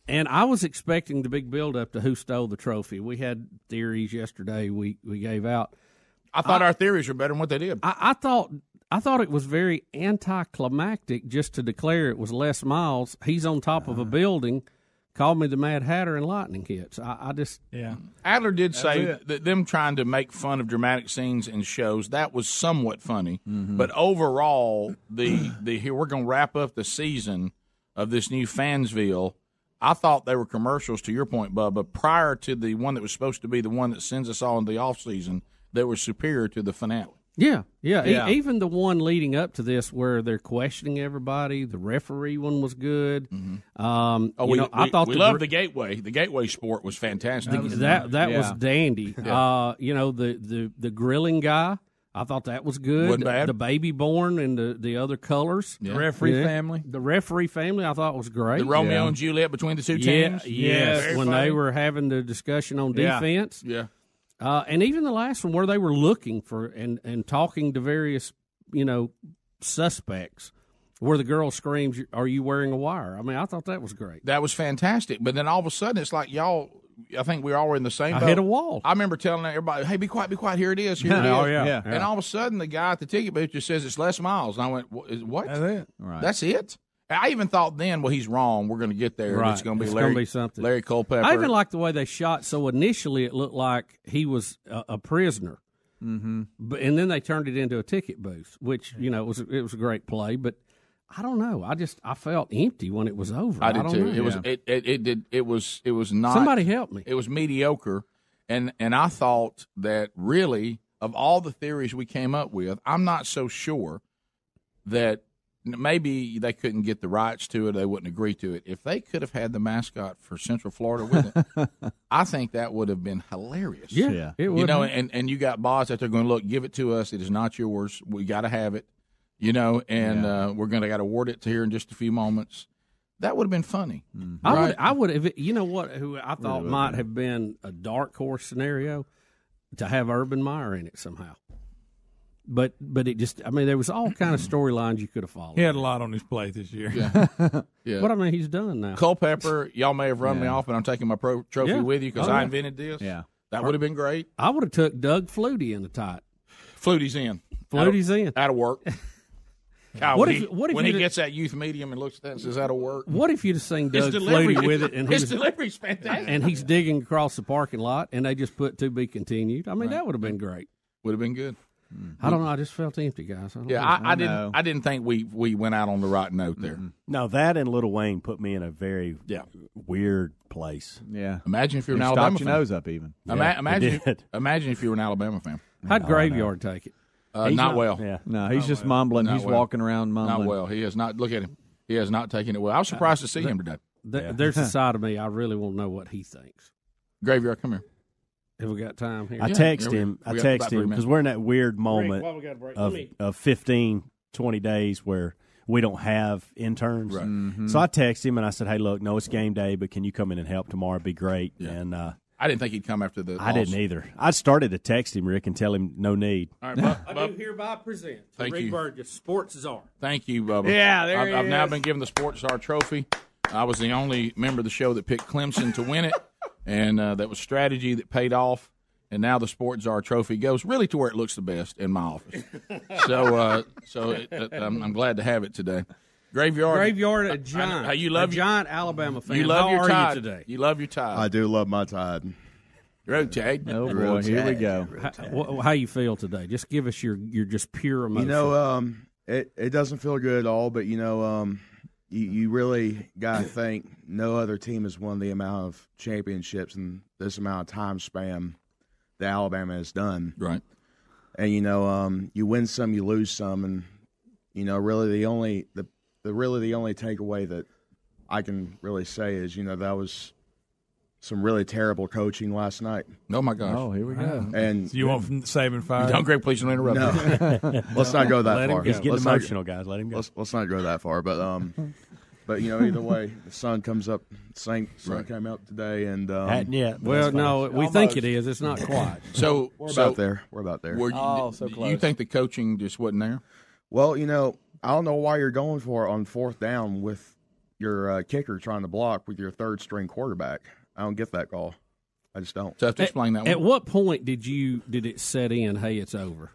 And I was expecting the big build-up to who stole the trophy. We had theories yesterday we gave out. I thought our theories were better than what they did. I thought it was very anticlimactic just to declare it was Les Miles. He's on top of a building. Called me the Mad Hatter and Lightning Kids. I just Adler did That's say it. That them trying to make fun of dramatic scenes in shows, that was somewhat funny. Mm-hmm. But overall, the we're going to wrap up the season of this new Fansville. I thought they were commercials, to your point, Bubba, prior to the one that was supposed to be the one that sends us all in the off season that was superior to the finale. Yeah. Even the one leading up to this where they're questioning everybody, the referee one was good. Mm-hmm. I thought we loved the gateway. The gateway sport was fantastic. That was dandy. Yeah. The grilling guy, I thought that was good. Wasn't bad. The baby born and the other colors. Yeah. The referee family I thought was great. The Romeo and Juliet between the two teams. Yes. When funny. They were having the discussion on defense. Yeah. And even the last one where they were looking for and talking to various, suspects, where the girl screams, "Are you wearing a wire?" I mean, I thought that was great. That was fantastic. But then all of a sudden it's like y'all I think we all were in the same boat. I hit a wall. I remember telling everybody, hey, be quiet, here it is, here it is. Oh, yeah. And all of a sudden, the guy at the ticket booth just says it's less miles. And I went, what? That's it. Right. That's it? I even thought then, well, he's wrong. We're going to get there. Right. It's going to be Larry Culpepper. I even like the way they shot. So initially, it looked like he was a prisoner. Mm-hmm. But, and then they turned it into a ticket booth, which, you know, it was a great play. But I don't know. I felt empty when it was over. I did too. Know. It was it was not. Somebody help me. It was mediocre, and I thought that really of all the theories we came up with, I'm not so sure that maybe they couldn't get the rights to it. They wouldn't agree to it. If they could have had the mascot for Central Florida with it, I think that would have been hilarious. Yeah, it would. You know, and you got Boz out there going, look, give it to us. It is not yours. We got to have it. You know, and we're going to got to award it to here in just a few moments. That would have been funny. Mm-hmm. Right? I would have. You know what? Who I thought might have been a dark horse scenario to have Urban Meyer in it somehow. But it just, I mean, there was all kind of storylines you could have followed. He had a lot on his plate this year. Yeah. Yeah. But I mean, he's done now. Culpepper, y'all may have run me off, and I'm taking my trophy with you because I invented this. Yeah, that would have been great. I would have took Doug Flutie in the tight. Flutie's in. Out of work. God, what if he gets that youth medium and looks at that and says, that'll work. What if you'd have seen Doug Flutie with it? And his delivery's fantastic. And he's digging across the parking lot, and they just put "to be continued." I mean, that would have been great. Would have been good. I don't know. I just felt empty, guys. I didn't think we went out on the right note there. Mm-hmm. No, that and Lil Wayne put me in a very weird place. Yeah. Imagine if you're an Alabama fan. Stopped your nose up even. Yeah, imagine if you were an Alabama fan. How'd Graveyard take it? Not well. Yeah. No, he's just mumbling. He's walking around mumbling. Not well. He has not. Look at him. He has not taken it well. I was surprised to see him today. There's a side of me I really want to know what he thinks. Graveyard, come here. Have we got time here? I text him because we're in that weird moment of 15, 20 days where we don't have interns. Right. Mm-hmm. So I text him and I said, hey, look, no, it's game day, but can you come in and help tomorrow? It'd be great. Yeah. And I didn't think he'd come after the. I didn't either. I started to text him, Rick, and tell him no need. All right, Bubba. I do hereby present Rick Burgess, Sports Czar. Thank you, Bubba. Yeah, there I've now been given the Sports Czar Trophy. I was the only member of the show that picked Clemson to win it, and that was strategy that paid off. And now the Sports Czar Trophy goes really to where it looks the best in my office. So I'm glad to have it today. Graveyard at John. Giant Alabama fan. How are you today? You love your Tide. I do love my Tide. Rotate. Oh, boy, here we go. How you feel today? Just give us your just pure emotion. You know, it doesn't feel good at all, but, you know, you really got to think no other team has won the amount of championships in this amount of time span that Alabama has done. Right. And, you know, you win some, you lose some, and, you know, really the only takeaway that I can really say is, you know, that was some really terrible coaching last night. Oh, my gosh. Oh, here we go. And so you want from Saban fire? Don't, Greg, please don't interrupt me. No. Let's not go that far. He's getting emotional, guys. Let him go. Let's not go that far. But, but you know, either way, the sun comes up. Sun came up today. And yet. Well, no, we think it is. It's not quite. So we're about there. So close. You think the coaching just wasn't there? Well, you know, I don't know why you're going for it on fourth down with your kicker trying to block with your third-string quarterback. I don't get that call. I just don't. So I have to explain that one. At what point did it set in, hey, it's over?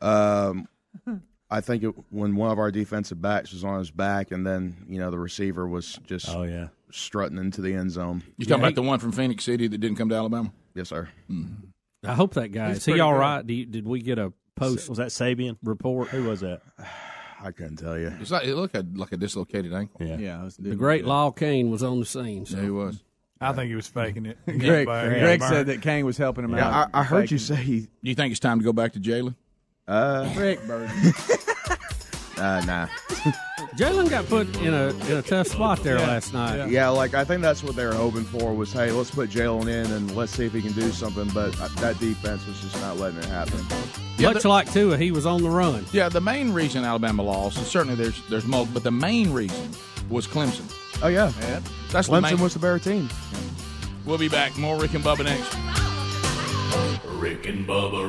I think when one of our defensive backs was on his back, and then, you know, the receiver was just strutting into the end zone. You're talking about the one from Phoenix City that didn't come to Alabama? Yes, sir. Mm-hmm. I hope that guy. Is he all right? Did we get a post? Was that Saban? Report? Who was that? I couldn't tell you. It looked like a dislocated ankle. Yeah, the great Lyle Kane was on the scene. So. Yeah, he was. I think he was faking it. Greg said that Kane was helping him out. I heard you say he. You think it's time to go back to Jalen? Rick Burgess. Nah. Jalen got put in a tough spot there last night. Yeah. I think that's what they were hoping for was, hey, let's put Jalen in and let's see if he can do something. But that defense was just not letting it happen. Yeah, much like Tua, he was on the run. Yeah, the main reason Alabama lost, and certainly there's multiple, but the main reason was Clemson. Oh, yeah. That's Clemson was the better team. Yeah. We'll be back. More Rick and Bubba next. Rick and Bubba.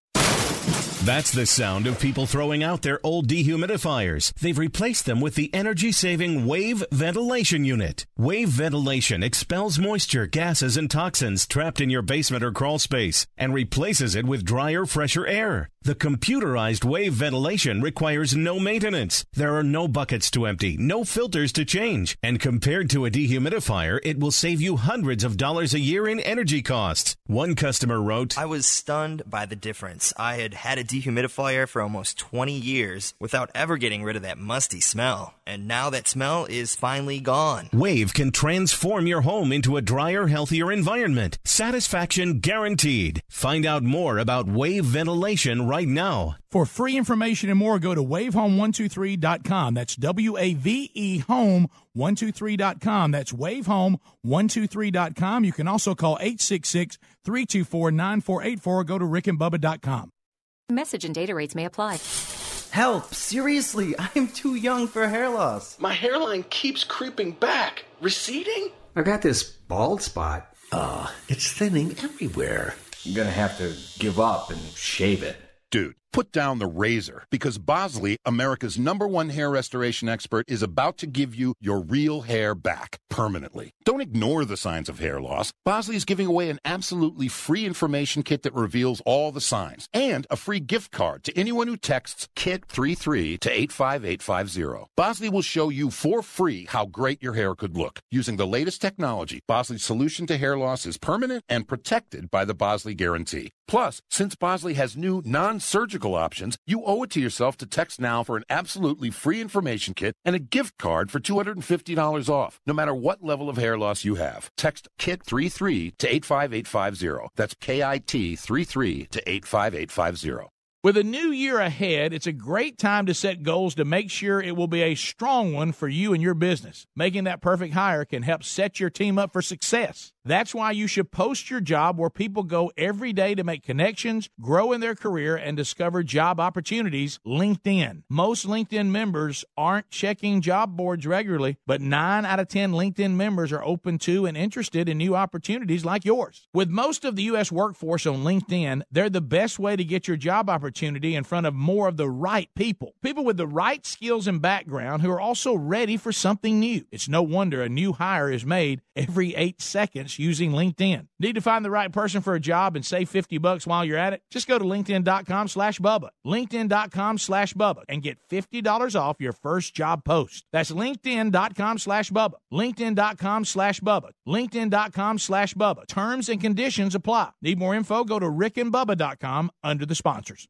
That's the sound of people throwing out their old dehumidifiers. They've replaced them with the energy-saving Wave ventilation unit. Wave ventilation expels moisture, gases, and toxins trapped in your basement or crawl space and replaces it with drier, fresher air. The computerized Wave ventilation requires no maintenance. There are no buckets to empty, no filters to change. And compared to a dehumidifier, it will save you hundreds of dollars a year in energy costs. One customer wrote, I was stunned by the difference. I had a dehumidifier for almost 20 years without ever getting rid of that musty smell. And now that smell is finally gone. Wave can transform your home into a drier, healthier environment. Satisfaction guaranteed. Find out more about Wave ventilation right now. For free information and more, go to wavehome123.com. That's W-A-V-E home123.com. That's wavehome123.com. You can also call 866-324-9484. Go to rickandbubba.com. Message and data rates may apply. Help! Seriously, I'm too young for hair loss. My hairline keeps creeping back. Receding? I got this bald spot. It's thinning everywhere. I'm gonna have to give up and shave it. Dude, put down the razor, because Bosley, America's #1 hair restoration expert, is about to give you your real hair back permanently. Don't ignore the signs of hair loss. Bosley is giving away an absolutely free information kit that reveals all the signs, and a free gift card to anyone who texts KID33 to 85850. Bosley will show you for free how great your hair could look. Using the latest technology, Bosley's solution to hair loss is permanent and protected by the Bosley Guarantee. Plus, since Bosley has new non-surgical options, you owe it to yourself to text now for an absolutely free information kit and a gift card for $250 off, no matter what level of hair loss you have. Text KIT33 to 85850. That's KIT33 to 85850. With a new year ahead, it's a great time to set goals to make sure it will be a strong one for you and your business. Making that perfect hire can help set your team up for success. That's why you should post your job where people go every day to make connections, grow in their career, and discover job opportunities, LinkedIn. Most LinkedIn members aren't checking job boards regularly, but 9 out of 10 LinkedIn members are open to and interested in new opportunities like yours. With most of the U.S. workforce on LinkedIn, they're the best way to get your job opportunity in front of more of the right people. People with the right skills and background who are also ready for something new. It's no wonder a new hire is made every 8 seconds using LinkedIn. Need to find the right person for a job and save $50 while you're at it? Just go to LinkedIn.com/Bubba. LinkedIn.com/Bubba and get $50 off your first job post. That's LinkedIn.com/Bubba. LinkedIn.com/Bubba. LinkedIn.com/Bubba. Terms and conditions apply. Need more info? Go to rickandbubba.com under the sponsors.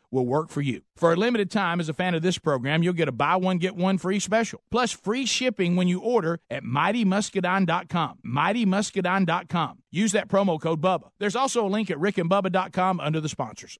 will work for you. For a limited time, as a fan of this program, you'll get a buy one, get one free special, plus free shipping when you order at MightyMuscadine.com. MightyMuscadine.com. Use that promo code Bubba. There's also a link at RickandBubba.com under the sponsors.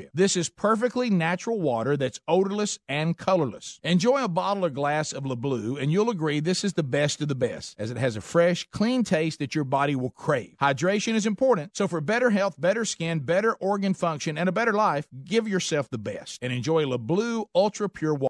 This is perfectly natural water that's odorless and colorless. Enjoy a bottle or glass of Le Bleu, and you'll agree this is the best of the best, as it has a fresh, clean taste that your body will crave. Hydration is important, so for better health, better skin, better organ function, and a better life, give yourself the best. And enjoy Le Bleu Ultra Pure Water.